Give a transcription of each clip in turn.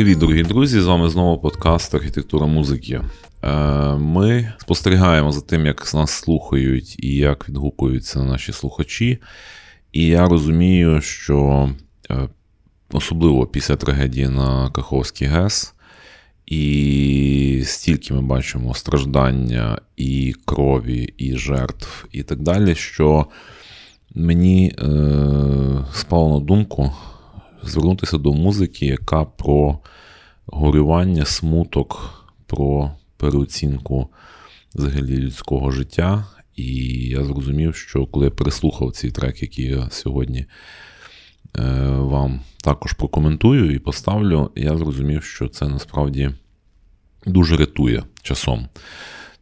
Привіт, дорогі друзі! З вами знову подкаст «Архітектура музики». Ми спостерігаємо за тим, як нас слухають і як відгукуються наші слухачі. І я розумію, що особливо після трагедії на Каховській ГЕС і стільки ми бачимо страждання і крові, і жертв, і так далі, що мені спало на думку звернутися до музики, яка про горювання, смуток, про переоцінку взагалі людського життя. І я зрозумів, що коли я переслухав цей трек, який я сьогодні вам також прокоментую і поставлю, я зрозумів, що це насправді дуже рятує часом.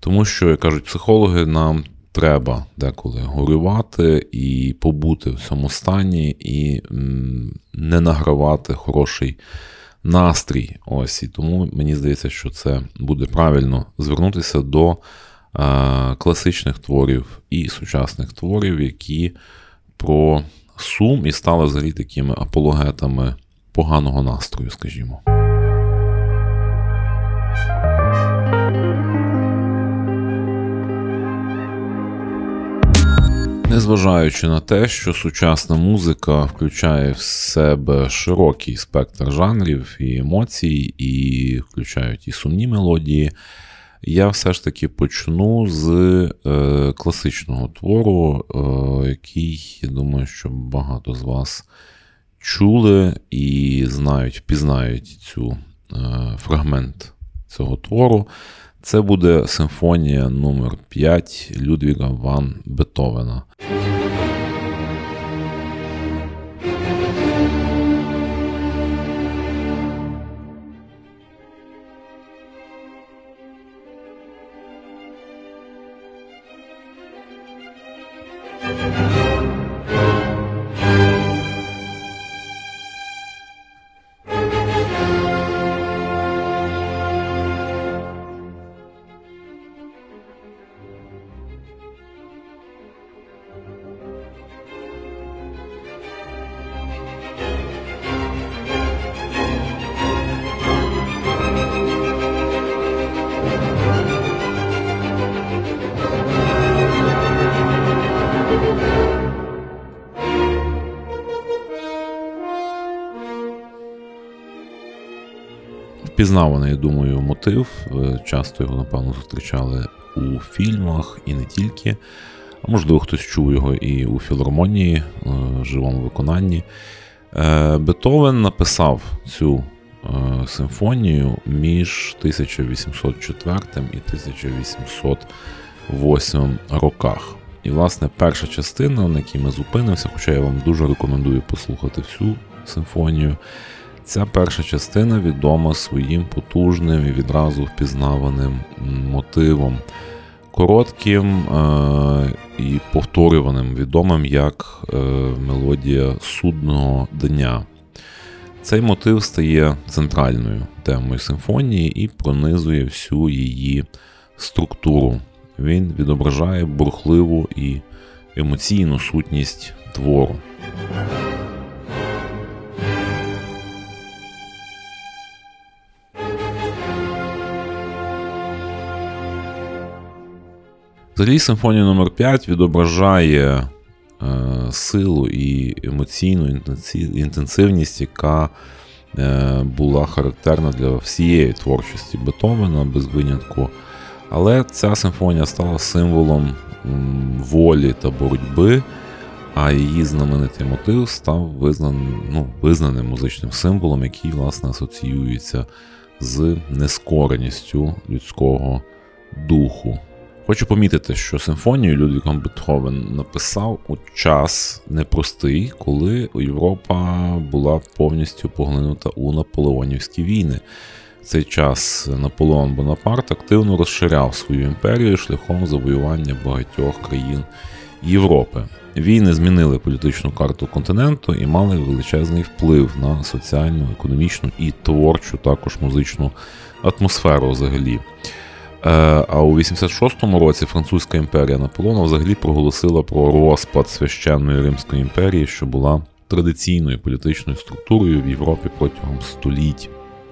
Тому що, як кажуть психологи, нам треба деколи горювати і побути в цьому стані, і не награвати хороший настрій. Ось, і тому мені здається, що це буде правильно звернутися до класичних творів і сучасних творів, які про сум і стали взагалі такими апологетами поганого настрою, скажімо. Незважаючи на те, що сучасна музика включає в себе широкий спектр жанрів і емоцій, і включають і сумні мелодії, я все ж таки почну з класичного твору, який, я думаю, що багато з вас чули і знають, пізнають цю фрагмент цього твору. Це буде симфонія номер 5 Людвіга ван Бетховена. Впізнаваний, я думаю, мотив. Часто його, напевно, зустрічали у фільмах і не тільки. А можливо, хтось чув його і у філармонії, в живому виконанні. Бетховен написав цю симфонію між 1804 і 1808 роках. І, власне, перша частина, на якій ми зупинимося, хоча я вам дуже рекомендую послухати всю симфонію, ця перша частина відома своїм потужним і відразу впізнаваним мотивом, коротким і повторюваним, відомим як мелодія судного дня. Цей мотив стає центральною темою симфонії і пронизує всю її структуру. Він відображає бурхливу і емоційну сутність твору. Взагалі, симфонія номер 5 відображає силу і емоційну інтенсивність, яка була характерна для всієї творчості Бетховена, без винятку. Але ця симфонія стала символом волі та боротьби, а її знаменитий мотив став визнаним музичним символом, який, власне, асоціюється з нескореністю людського духу. Хочу помітити, що симфонію Людвіг ван Бетховен написав у час непростий, коли Європа була повністю поглинута у наполеонівські війни. В цей час Наполеон Бонапарт активно розширяв свою імперію шляхом завоювання багатьох країн Європи. Війни змінили політичну карту континенту і мали величезний вплив на соціальну, економічну і творчу, також музичну атмосферу взагалі. А у 86-му році французька імперія Наполеона взагалі проголосила про розпад Священної Римської імперії, що була традиційною політичною структурою в Європі протягом століть.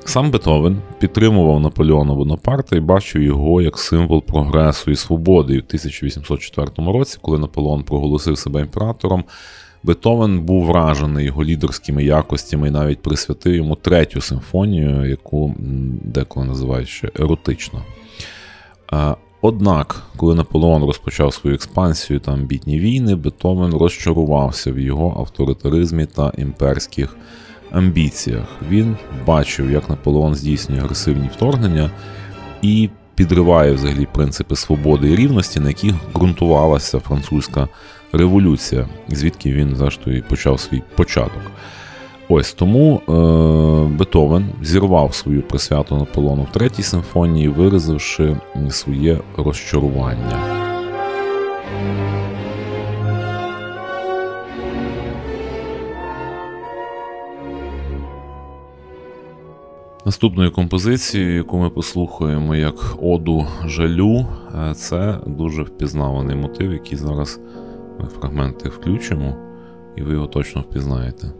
Сам Бетховен підтримував Наполеона Бонапарта і бачив його як символ прогресу і свободи. І в 1804 році, коли Наполеон проголосив себе імператором, Бетховен був вражений його лідерськими якостями і навіть присвятив йому третю симфонію, яку деколи називають ще еротична. Однак, коли Наполеон розпочав свою експансію та амбітні війни, Бетховен розчарувався в його авторитаризмі та імперських амбіціях. Він бачив, як Наполеон здійснює агресивні вторгнення і підриває взагалі принципи свободи і рівності, на яких ґрунтувалася французька революція, звідки він, зрештою, почав свій початок. Ось тому Бетховен зірвав свою присвяту Наполеону в третій симфонії, виразивши своє розчарування. Наступною композицією, яку ми послухаємо як оду жалю, це дуже впізнаваний мотив, який зараз ми фрагменти включимо, і ви його точно впізнаєте.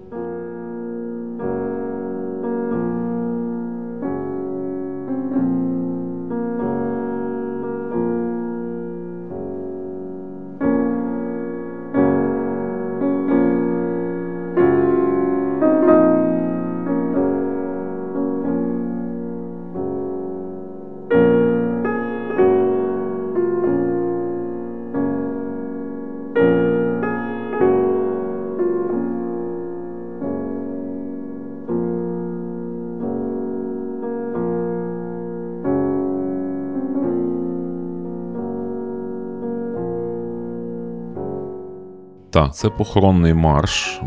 Так, це похоронний марш,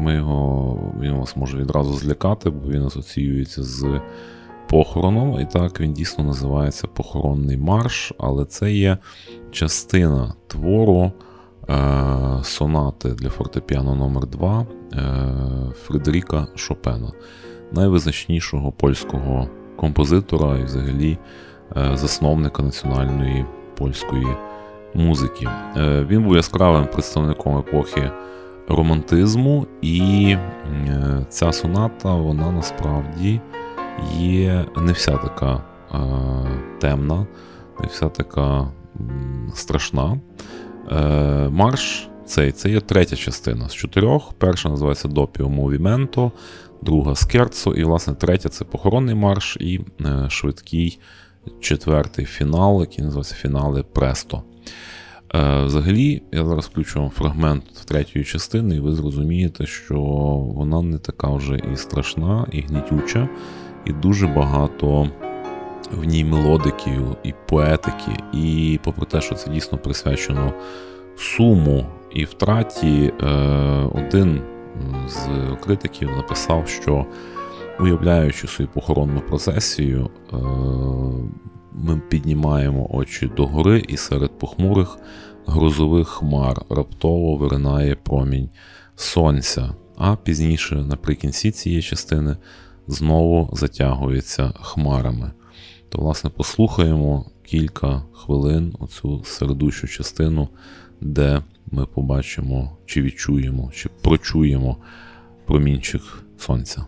він вас може відразу злякати, бо він асоціюється з похороном, і так він дійсно називається похоронний марш, але це є частина твору сонати для фортепіано номер 2 Фредеріка Шопена, найвизначнішого польського композитора і взагалі засновника національної польської музики. Він був яскравим представником епохи романтизму, і ця соната, вона насправді є не вся така темна, не вся така страшна. Марш цей, це є третя частина з чотирьох. Перша називається «Допіо мовіменто», друга «Скерцо», і, власне, третя – це похоронний марш і швидкий четвертий фінал, який називається «Фінале престо». Взагалі, я зараз включу вам фрагмент третьої частини, і ви зрозумієте, що вона не така вже і страшна, і гнітюча, і дуже багато в ній мелодики і поетики. І попри те, що це дійсно присвячено суму і втраті, один з критиків написав, що уявляючи свою похоронну процесію, ми піднімаємо очі догори, і серед похмурих грозових хмар раптово виринає промінь сонця. А пізніше, наприкінці цієї частини, знову затягується хмарами. То, власне, послухаємо кілька хвилин оцю середущу частину, де ми побачимо, чи відчуємо, чи прочуємо промінчик сонця.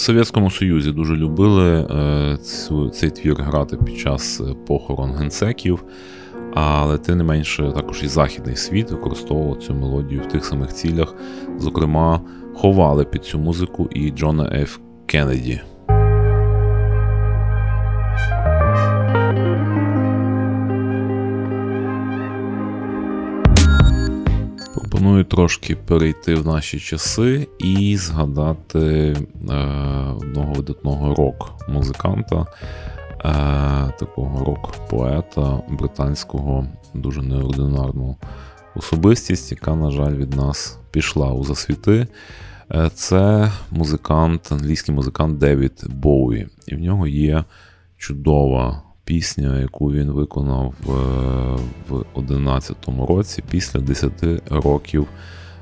В Совєтському Союзі дуже любили цей твір грати під час похорон генсеків, але тим не менше також і західний світ використовував цю мелодію в тих самих цілях. Зокрема, ховали під цю музику і Джона Ф. Кеннеді. Пропоную трошки перейти в наші часи і згадати одного видатного рок-музиканта, такого рок-поета, британського, дуже неординарну особистість, яка, на жаль, від нас пішла у засвіти. Це музикант, англійський музикант Девід Боуї. І в нього є чудова пісня, яку він виконав в 2011 році, після 10 років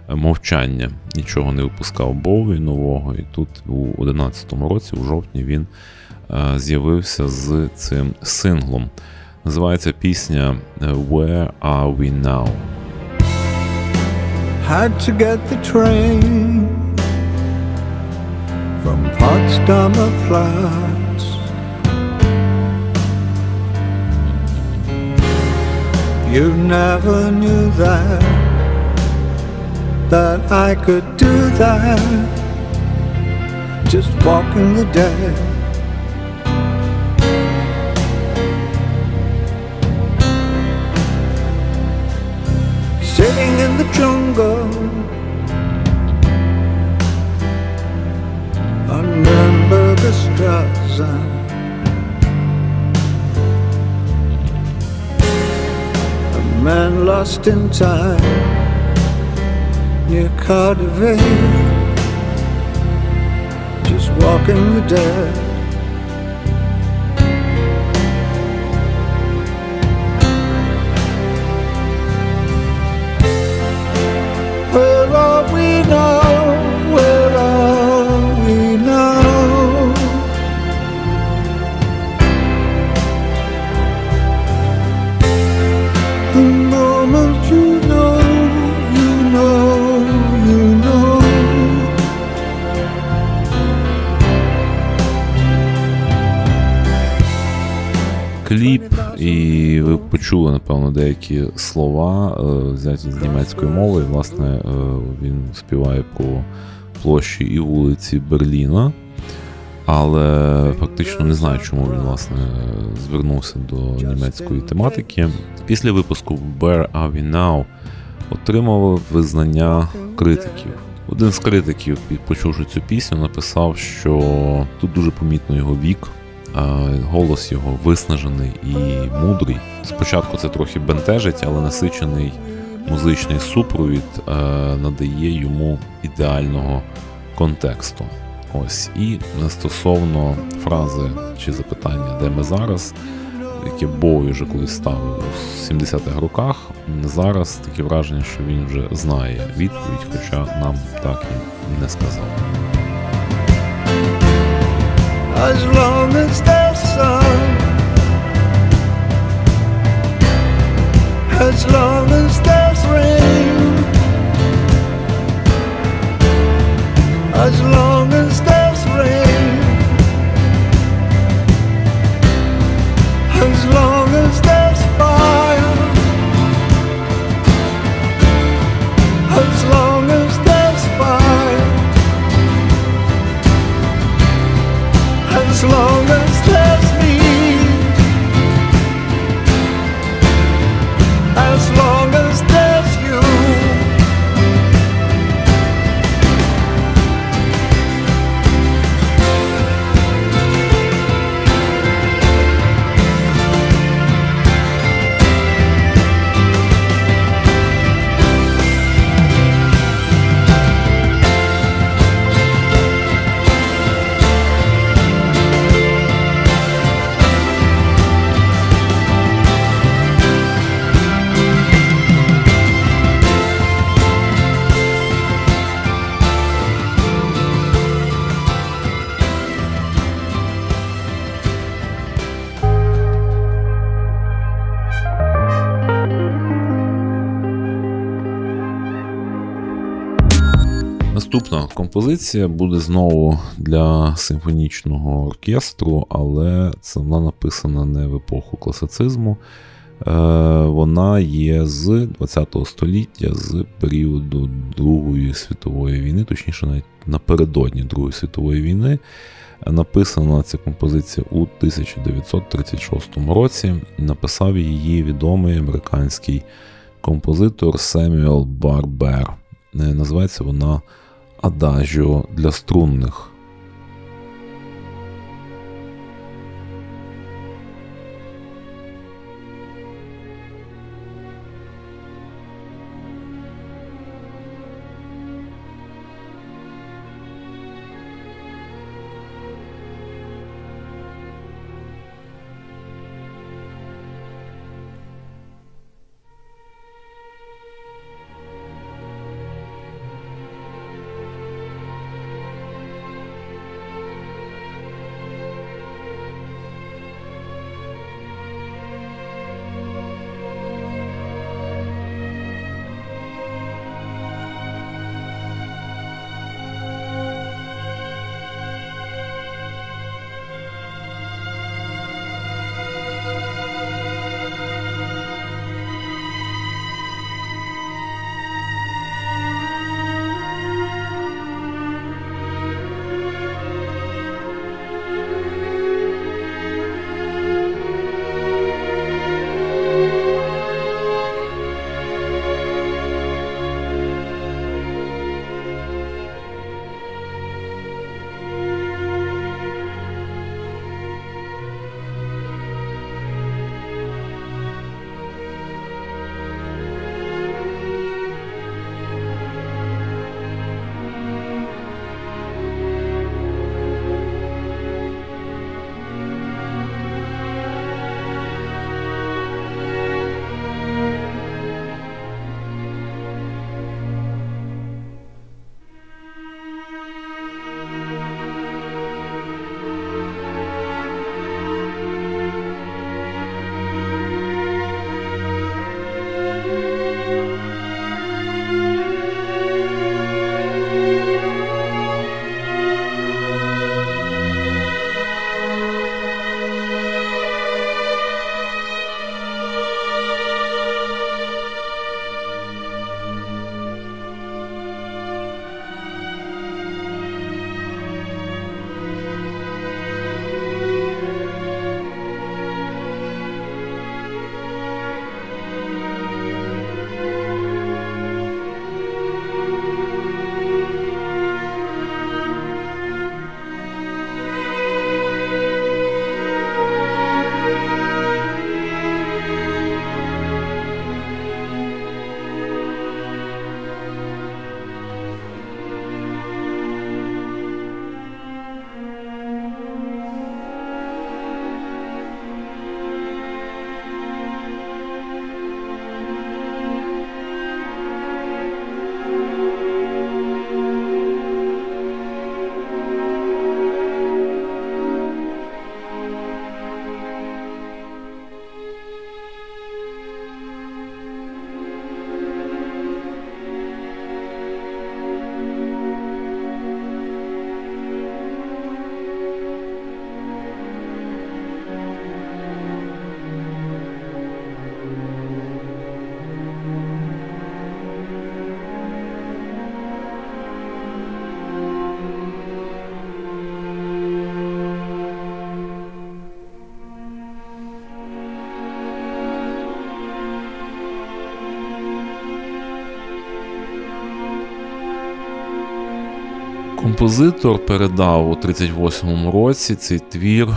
мовчання. Нічого не випускав Боуї нового, і тут у 2011 році, у жовтні, він з'явився з цим синглом. Називається пісня Where Are We Now? Had to get the train from Potsdamer Platz. You never knew that I could do that, just walking the day. Sitting in the jungle, on Nürnberger Straße. Man lost in time near Cardiff, just walking the dead. Where are we now? Where are we now? Кліп, і ви почули, напевно, деякі слова, взяті з німецької мови. І, власне, він співає про площі і вулиці Берліна, але фактично не знаю, чому він, власне, звернувся до німецької тематики. Після випуску «Where Are We Now» отримав визнання критиків. Один з критиків, почувши цю пісню, написав, що тут дуже помітно його вік. Голос його виснажений і мудрий. Спочатку це трохи бентежить, але насичений музичний супровід надає йому ідеального контексту. Ось. І стосовно фрази чи запитання «Де ми зараз?», яке Боуї вже колись ставив у 70-х роках, зараз таке враження, що він вже знає відповідь, хоча нам так і не сказав. As long as there's sun, as long as there's rain, as long as there's rain, as long as there's fire, as long as there's fire. As long as there's me, as long as there's you, Наступна композиція буде знову для симфонічного оркестру, але це вона написана не в епоху класицизму. Вона є з 20 століття, з періоду Другої світової війни, точніше навіть напередодні Другої світової війни. Написана ця композиція у 1936 році. Написав її відомий американський композитор Семюел Барбер. Називається вона «Adagio для струнних». Композитор передав у 1938 році цей твір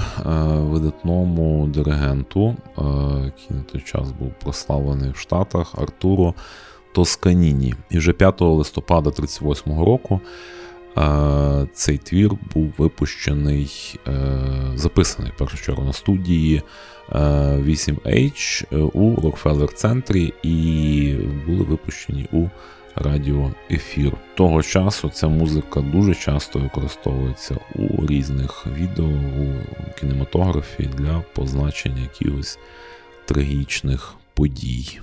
видатному диригенту, який на той час був прославлений в Штатах, Артуру Тосканіні. І вже 5 листопада 1938 року цей твір був випущений, записаний, в першу чергу, на студії 8H у Rockefeller-центрі і були випущені у радіоефір. Того часу ця музика дуже часто використовується у різних відео, у кінематографі для позначення якихось трагічних подій.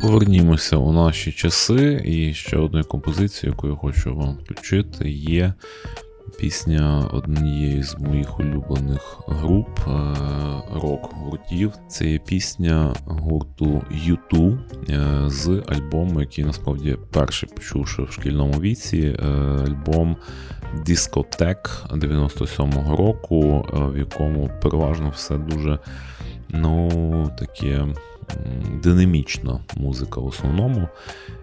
Повернімося у наші часи, і ще одною композицією, яку я хочу вам включити, є пісня однієї з моїх улюблених груп, рок-гуртів. Це є пісня гурту U2 з альбому, який насправді перший почувши в шкільному віці, альбом Discothèque 97-го року, в якому переважно все дуже, таке динамічна музика в основному,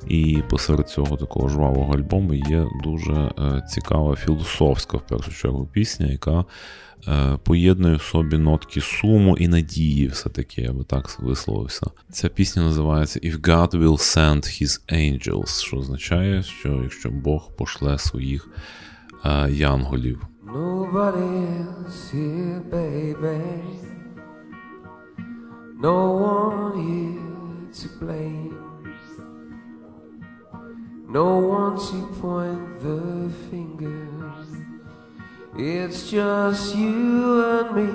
і посеред цього такого жвавого альбому є дуже цікава філософська, в першу чергу, пісня, яка поєднує в собі нотки суму і надії, все-таки, я би так висловився. Ця пісня називається If God Will Send His Angels, що означає, що якщо Бог пошле своїх янголів. Nobody is here, baby. No one here to blame, no one to point the finger. It's just you and me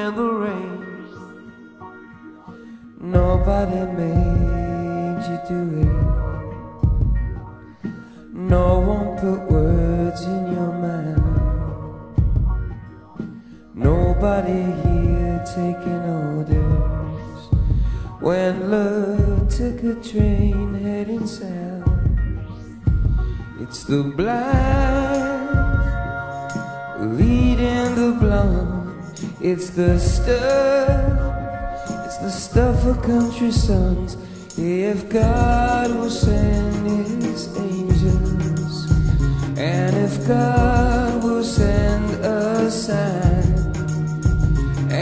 and the rain. Nobody made you do it, no one put words in your mouth. Nobody here taking orders when love took a train heading south. It's the black leading the blonde. It's the stuff of country songs. If God will send his angels, and if God will send a sign,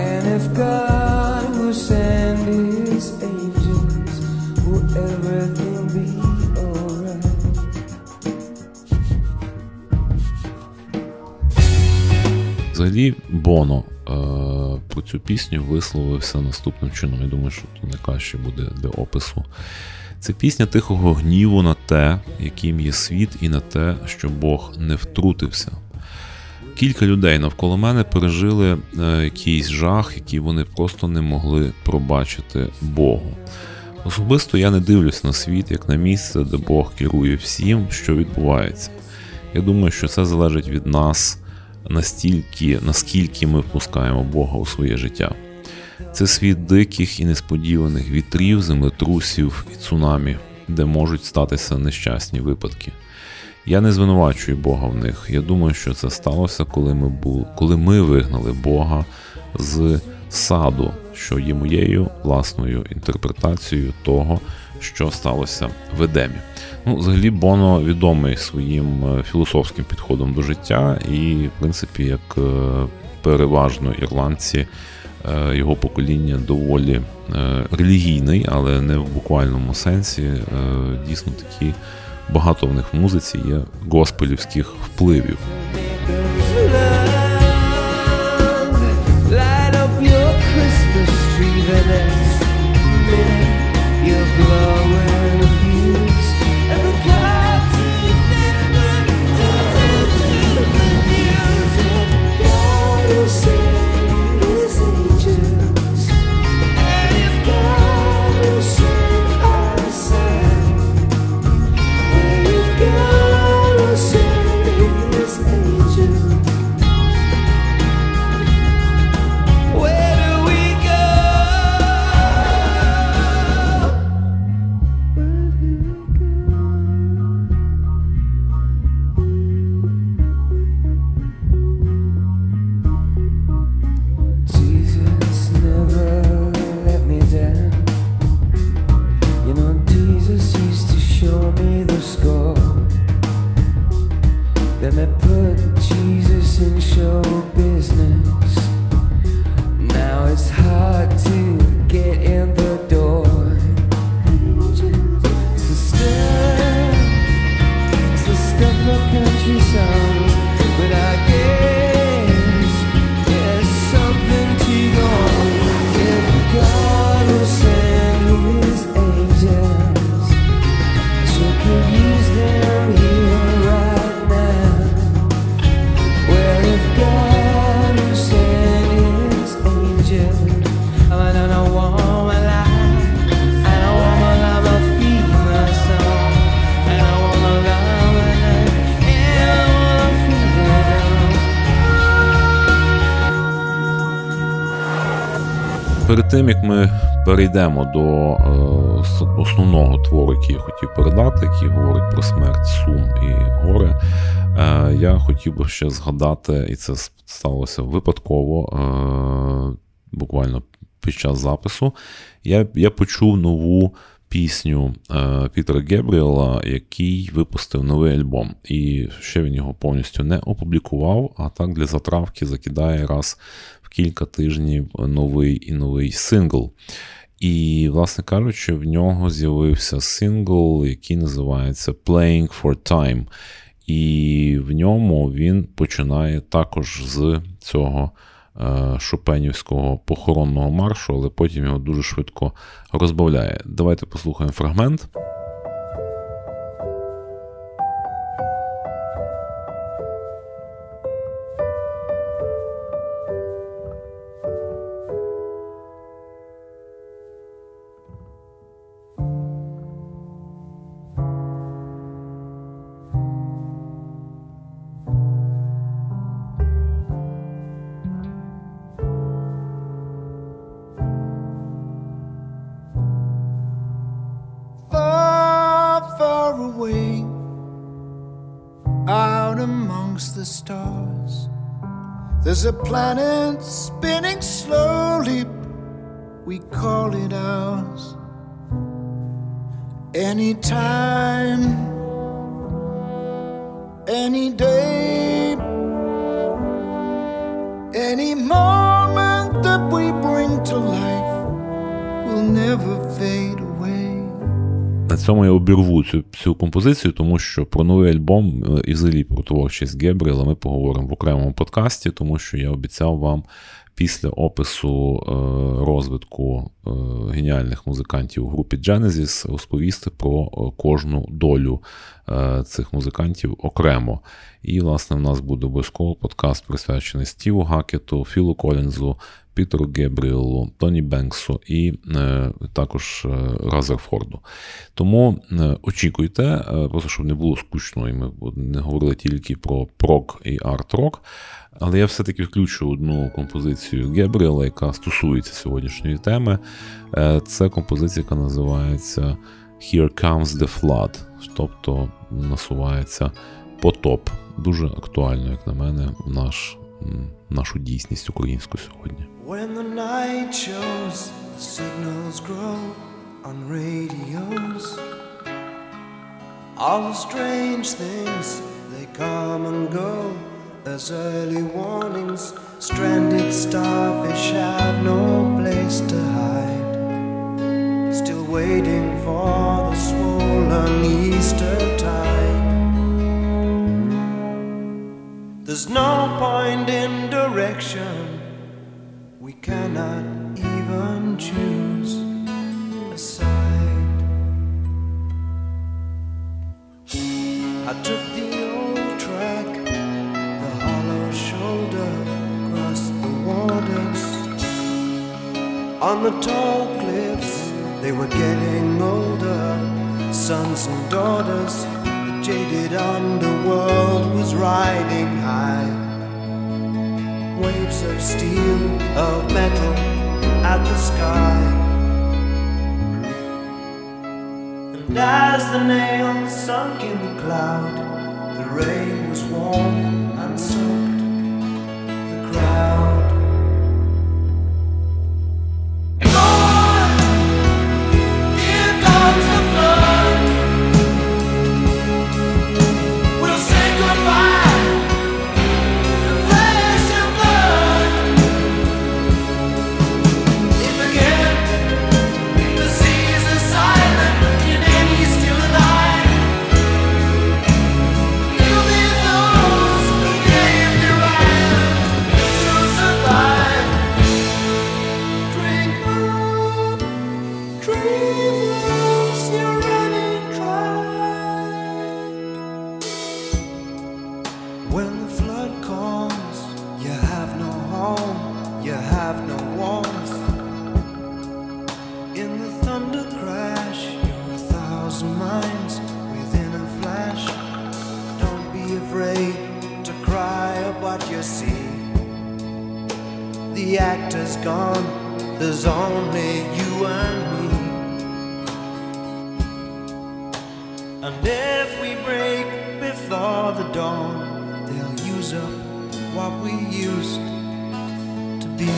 and if God will send his angels, will everything be alright? Взагалі, Боно про цю пісню висловився наступним чином. Я думаю, що тут найкраще буде для опису. Це пісня тихого гніву на те, яким є світ, і на те, що Бог не втрутився. Кілька людей навколо мене пережили якийсь жах, який вони просто не могли пробачити Богу. Особисто я не дивлюсь на світ, як на місце, де Бог керує всім, що відбувається. Я думаю, що це залежить від нас настільки, наскільки ми впускаємо Бога у своє життя. Це світ диких і несподіваних вітрів, землетрусів і цунамі, де можуть статися нещасні випадки. Я не звинувачую Бога в них. Я думаю, що це сталося, коли ми вигнали Бога з саду, що є моєю власною інтерпретацією того, що сталося в Едемі. Взагалі, Боно відомий своїм філософським підходом до життя і, в принципі, як переважно ірландці, його покоління доволі релігійний, але не в буквальному сенсі, дійсно такі. Багато в них в музиці є госпелівських впливів. перед тим, як ми перейдемо до основного твору, який я хотів передати, який говорить про смерть, сум і горе, я хотів би ще згадати, і це сталося випадково, буквально під час запису, я почув нову пісню Пітера Гебріела, який випустив новий альбом. І ще він його повністю не опублікував, а так для затравки закидає раз в кілька тижнів новий сингл. І, власне кажучи, в нього з'явився сингл, який називається Playing for Time. І в ньому він починає також з цього шопенівського похоронного маршу, але потім його дуже швидко розбавляє. Давайте послухаємо фрагмент. There's a planet spinning slowly, we call it ours. Any time, any day, any moment that we bring to life will never fade away. На цьому я обірву цю композицію, тому що про новий альбом і взагалі про творчість Гебріела ми поговоримо в окремому подкасті, тому що я обіцяв вам після опису розвитку геніальних музикантів у групі Genesis розповісти про кожну долю цих музикантів окремо. І, власне, в нас буде обов'язково подкаст, присвячений Стіву Гакету, Філу Колінзу, Пітеру Гебріелу, Тоні Бенксу і також Разерфорду. Тому очікуйте, просто щоб не було скучно, і ми не говорили тільки про прок і арт-рок, але я все-таки включу одну композицію Гебріела, яка стосується сьогоднішньої теми. Це композиція, яка називається Here Comes the Flood, тобто насувається потоп. Дуже актуально, як на мене, в нашу дійсність українську сьогодні. When the night shows, the signals grow on radios. All the strange things, they come and go. As early warnings, stranded starfish have no place to hide. Still waiting for the swollen Easter tide. There's no point in direction, we cannot even choose a side. I took the old track, the hollow shoulder across the waters. On the tall cliffs, they were getting older, sons and daughters. The jaded underworld was riding high. Waves of steel, of metal, at the sky. And as the nail sunk in the cloud, the rain was warm and soaked the crowd. Gone, There's only you and me. And if we break before the dawn, they'll use up what we used to be.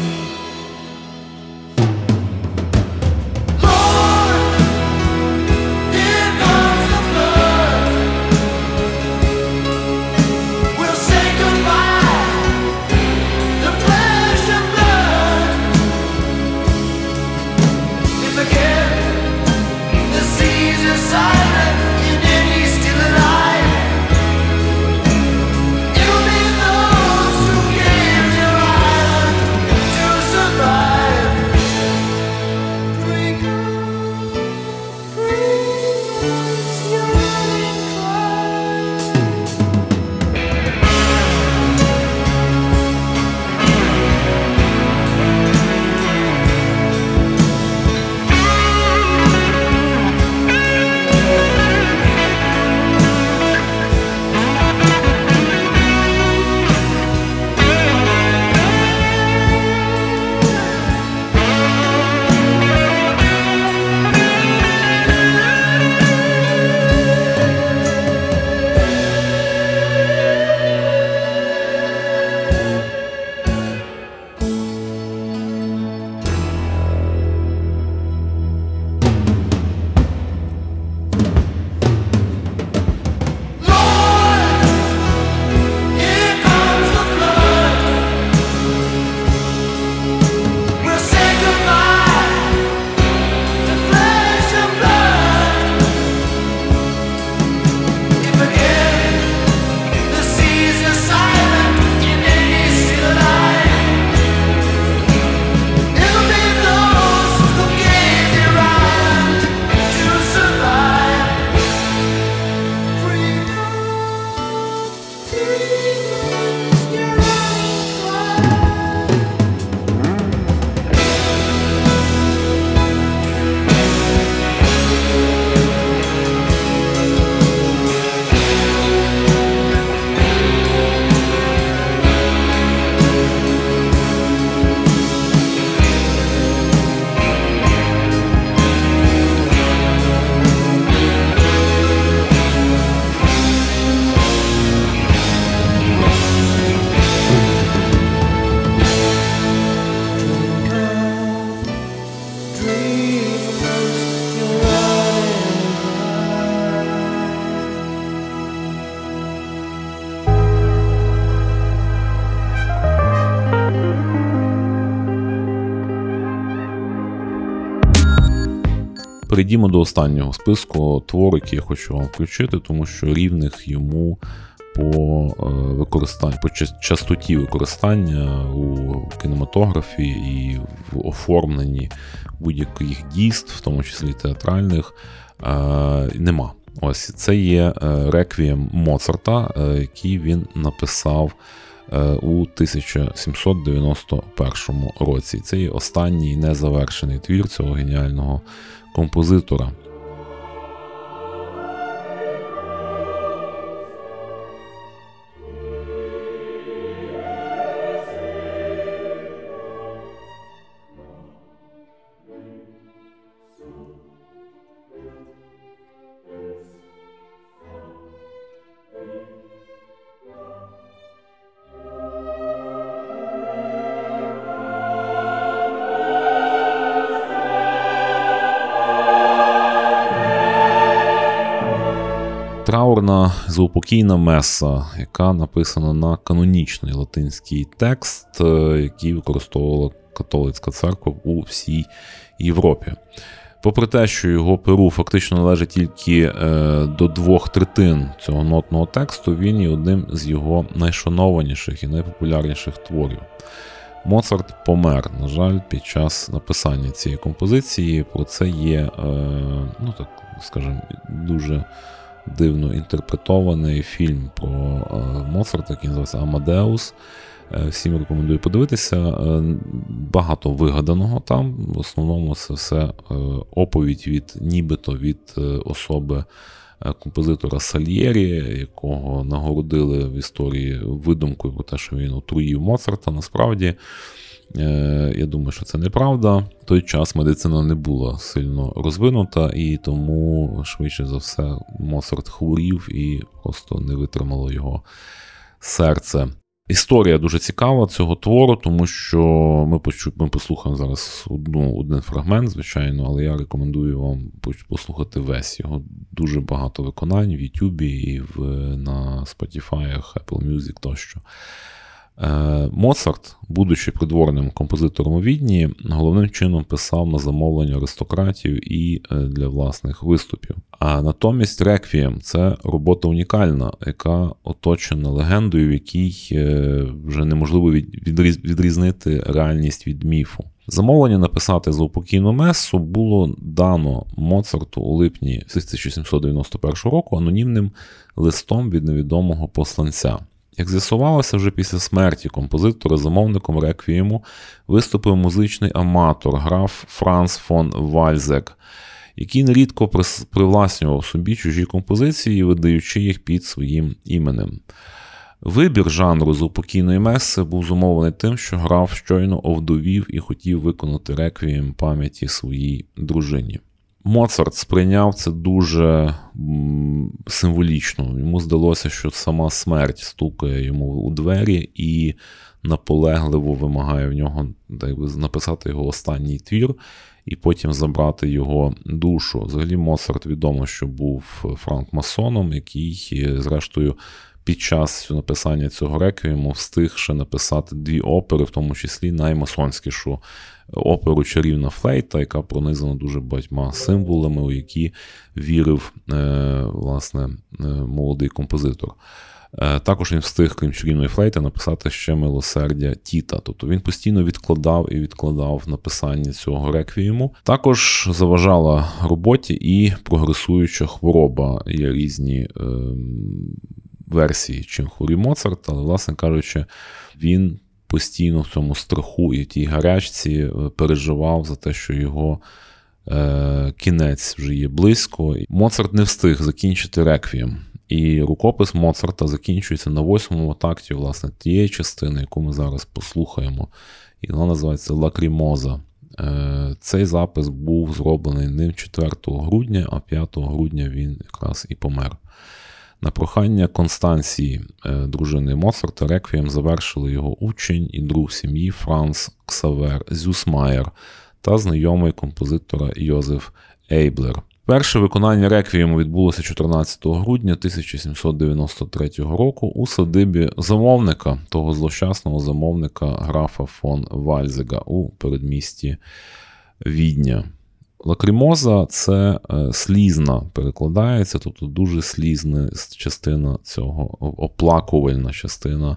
Перейдімо до останнього списку творів, які я хочу вам включити, тому що рівних йому по використанню, по частоті використання у кінематографі і в оформленні будь-яких дійств, в тому числі театральних, нема. Ось це є Реквієм Моцарта, який він написав у 1791 році. Це є останній незавершений твір цього геніального композитора. Траурна заупокійна меса, яка написана на канонічний латинський текст, який використовувала католицька церква у всій Європі. Попри те, що його перу фактично належить тільки до 2/3 цього нотного тексту, він є одним з його найшанованіших і найпопулярніших творів. Моцарт помер, на жаль, під час написання цієї композиції. Про це є, дуже дивно інтерпретований фільм про Моцарта, який називається «Амадеус». Всім рекомендую подивитися. Багато вигаданого там. В основному це все оповідь від особи композитора Сальєрі, якого нагородили в історії видумкою про те, що він отруїв Моцарта. Насправді Я думаю, що це неправда. В той час медицина не була сильно розвинута, і тому, швидше за все, Моцарт хворів і просто не витримало його серце. Історія дуже цікава цього твору, тому що ми послухаємо зараз один фрагмент, звичайно, але я рекомендую вам послухати весь. Його дуже багато виконань в YouTube і на Spotify, Apple Music тощо. Моцарт, будучи придворним композитором у Відні, головним чином писав на замовлення аристократів і для власних виступів. А натомість «Реквієм» – це робота унікальна, яка оточена легендою, в якій вже неможливо відрізнити реальність від міфу. Замовлення написати заупокійну месу було дано Моцарту у липні 1791 року анонімним листом від невідомого посланця. Як з'ясувалося, вже після смерті композитора замовником «Реквієму» виступив музичний аматор, граф Франц фон Вальзегг, який нерідко привласнював собі чужі композиції, видаючи їх під своїм іменем. Вибір жанру заупокійної меси був зумовлений тим, що граф щойно овдовів і хотів виконати «Реквієм» пам'яті своїй дружині. Моцарт сприйняв це дуже символічно. Йому здалося, що сама смерть стукає йому у двері і наполегливо вимагає в нього написати його останній твір і потім забрати його душу. Взагалі Моцарт відомо, що був франкмасоном, який, зрештою, під час написання цього «Реквієму» встиг ще написати дві опери, в тому числі наймасонськішу оперу «Чарівна Флейта», яка пронизана дуже багатьма символами, у які вірив, власне, молодий композитор. Також він встиг, крім «Чарівної Флейти», написати ще «Милосердя Тіта». Тобто він постійно відкладав і відкладав написання цього «Реквієму». Також заважала роботі і прогресуюча хвороба. Є різні версії, чим хворів Моцарт, але, власне кажучи, він постійно в цьому страху і в тій гарячці переживав за те, що його кінець вже є близько. Моцарт не встиг закінчити «Реквієм», і рукопис Моцарта закінчується на 8-му такті, власне, тієї частини, яку ми зараз послухаємо, і вона називається «Лакримоза». Цей запис був зроблений ним 4 грудня, а 5 грудня він якраз і помер. На прохання Констанції, дружини Моцарта, «Реквієм» завершили його учень і друг сім'ї Франц Ксавер Зюсмаєр та знайомий композитора Йозеф Ейблер. Перше виконання «Реквієму» відбулося 14 грудня 1793 року у садибі замовника, того злощасного замовника графа фон Вальзега у передмісті Відня. «Лакримоза» – це слізна, перекладається, тобто дуже слізна частина цього, оплакувальна частина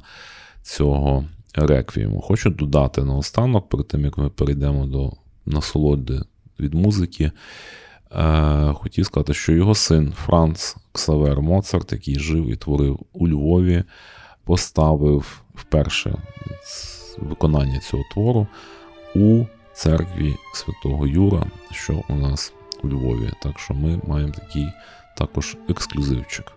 цього «Реквієму». Хочу додати наостанок, перед тим, як ми перейдемо до насолоди від музики, хотів сказати, що його син Франц Ксавер Моцарт, який жив і творив у Львові, поставив вперше виконання цього твору у церкві Святого Юра, що у нас у Львові. Так що ми маємо такий також ексклюзивчик.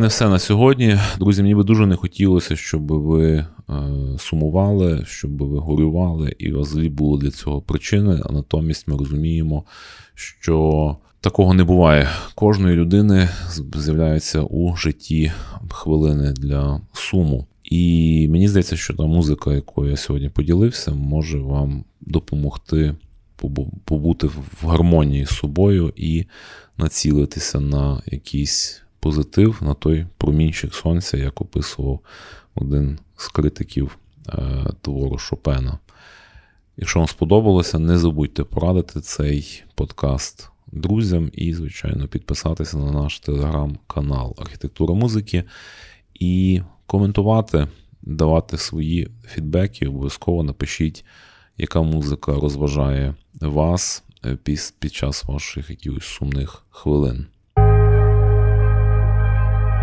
мене все на сьогодні. Друзі, мені би дуже не хотілося, щоб ви сумували, щоб ви горювали, і взагалі були для цього причини. А натомість ми розуміємо, що такого не буває. Кожної людини з'являються у житті хвилини для суму. І мені здається, що та музика, якою я сьогодні поділився, може вам допомогти побути в гармонії з собою і націлитися на якийсь позитив, на той промінчик сонця, як описував один з критиків твору Шопена. Якщо вам сподобалося, не забудьте порадити цей подкаст друзям і, звичайно, підписатися на наш телеграм-канал «Архітектура музики» і коментувати, давати свої фідбеки. Обов'язково напишіть, яка музика розважає вас під час ваших якихось сумних хвилин.